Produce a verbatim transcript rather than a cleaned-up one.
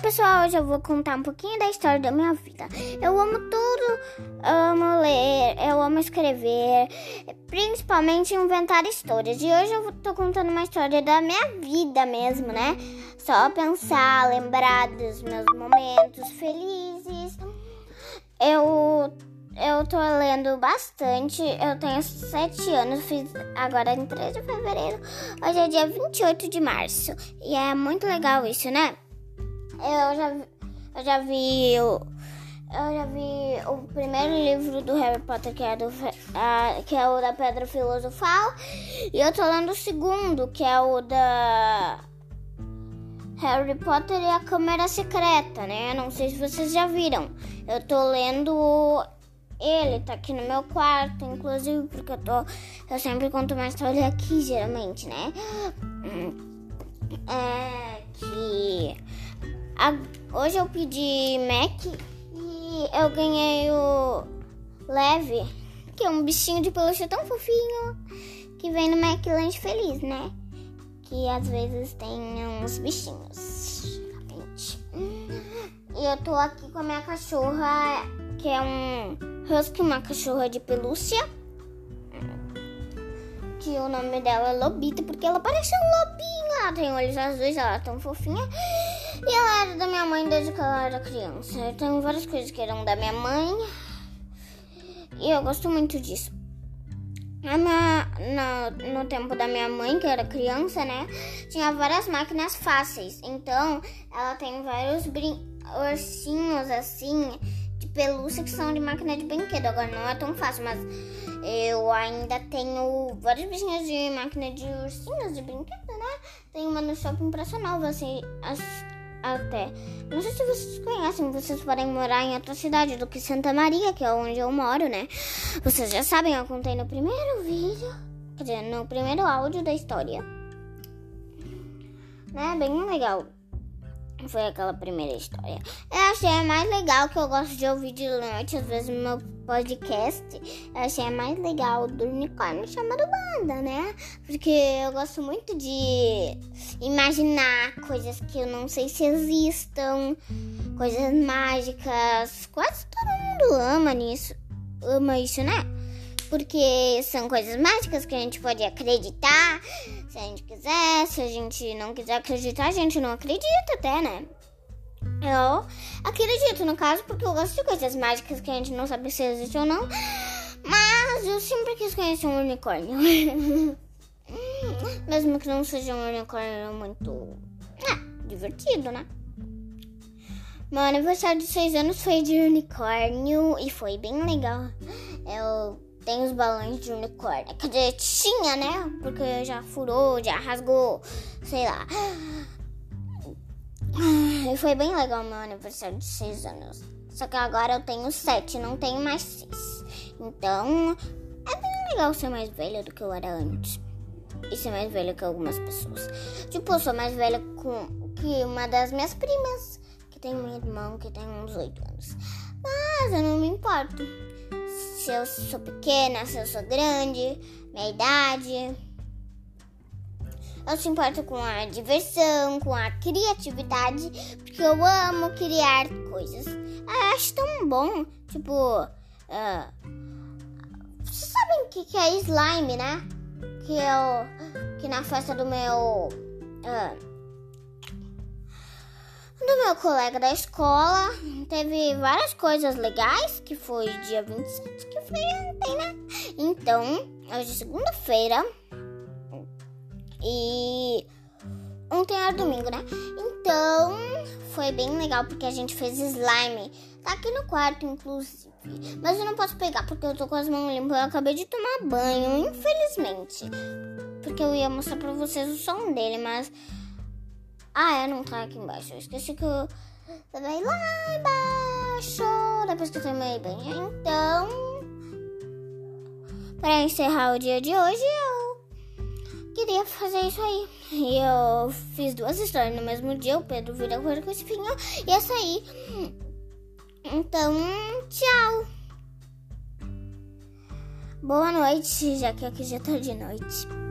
pessoal, hoje eu vou contar um pouquinho da história da minha vida. Eu amo tudo, amo ler, eu amo escrever, principalmente inventar histórias. E hoje eu tô contando uma história da minha vida mesmo, né? Só pensar, lembrar dos meus momentos felizes. Eu... Eu tô lendo bastante, eu tenho sete anos, fiz agora em três de fevereiro, hoje é dia vinte e oito de março, e é muito legal isso, né? Eu já, eu já vi eu, eu já vi o primeiro livro do Harry Potter, que é, do, a, que é o da Pedra Filosofal, e eu tô lendo o segundo, que é o da Harry Potter e a Câmara Secreta, né? Não sei se vocês já viram, eu tô lendo... Ele tá aqui no meu quarto, inclusive, porque eu tô... Eu sempre conto uma história aqui, geralmente, né? É que... A, hoje eu pedi Mac e eu ganhei o Leve, que é um bichinho de pelúcia tão fofinho, que vem no Mac Land Feliz, né? Que às vezes tem uns bichinhos. E eu tô aqui com a minha cachorra, que é um... Husky, uma cachorra de pelúcia, que o nome dela é Lobita, porque ela parece um lobinho, ela tem olhos azuis, ela é tão fofinha, e ela era da minha mãe desde que ela era criança. Eu tenho várias coisas que eram da minha mãe, e eu gosto muito disso. Na, na, no tempo da minha mãe, que era criança, né, tinha várias máquinas fáceis, então ela tem vários brin- ursinhos assim, pelúcia, que são de máquina de brinquedo. Agora não é tão fácil, mas eu ainda tenho vários bichinhos de máquina de ursinhos de brinquedo, né? Tem uma no shopping Praça Nova, assim, as, até. Não sei se vocês conhecem, vocês podem morar em outra cidade do que Santa Maria, que é onde eu moro, né? Vocês já sabem, eu contei no primeiro vídeo, quer dizer, no primeiro áudio da história. Né? Bem legal. Foi aquela primeira história. Eu achei mais legal, que eu gosto de ouvir de noite, às vezes, no meu podcast. Eu achei mais legal do unicórnio chamado Banda, né? Porque eu gosto muito de imaginar coisas que eu não sei se existam, coisas mágicas. Quase todo mundo ama nisso, ama isso, né? Porque são coisas mágicas que a gente pode acreditar, se a gente quiser. Se a gente não quiser acreditar, a gente não acredita até, né? Eu acredito, no caso, porque eu gosto de coisas mágicas que a gente não sabe se existe ou não. Mas eu sempre quis conhecer um unicórnio. Mesmo que não seja um unicórnio muito... Ah, divertido, né? Meu aniversário de seis anos foi de unicórnio e foi bem legal. Eu... Tem os balões de unicórnio. Quer dizer, tinha, né? Porque já furou, já rasgou, sei lá. E foi bem legal meu aniversário de seis anos. Só que agora eu tenho sete, não tenho mais seis. Então, é bem legal ser mais velha do que eu era antes. E ser mais velha que algumas pessoas. Tipo, eu sou mais velha com, que uma das minhas primas, que tem um irmão que tem uns oito anos. Mas eu não me importo. Se eu sou pequena, se eu sou grande, minha idade. Eu se importo com a diversão, com a criatividade, porque eu amo criar coisas. Eu acho tão bom, tipo... Uh, vocês sabem o que, que é slime, né? Que eu... Que na festa do meu... Uh, do meu colega da escola, teve várias coisas legais, que foi dia vinte e sete, que foi ontem, né? Então, hoje é segunda-feira, e ontem era domingo, né? Então, foi bem legal, porque a gente fez slime, tá aqui no quarto, inclusive. Mas eu não posso pegar, porque eu tô com as mãos limpas, eu acabei de tomar banho, infelizmente. Porque eu ia mostrar pra vocês o som dele, mas... Ah, é, não tá aqui embaixo. Eu esqueci que eu tava lá embaixo, depois que eu tomei banho. Então, pra encerrar o dia de hoje, eu queria fazer isso aí. E eu fiz duas histórias no mesmo dia. O Pedro vira coisa com espinho e essa aí. Então, tchau. Boa noite, já que aqui já tá de noite.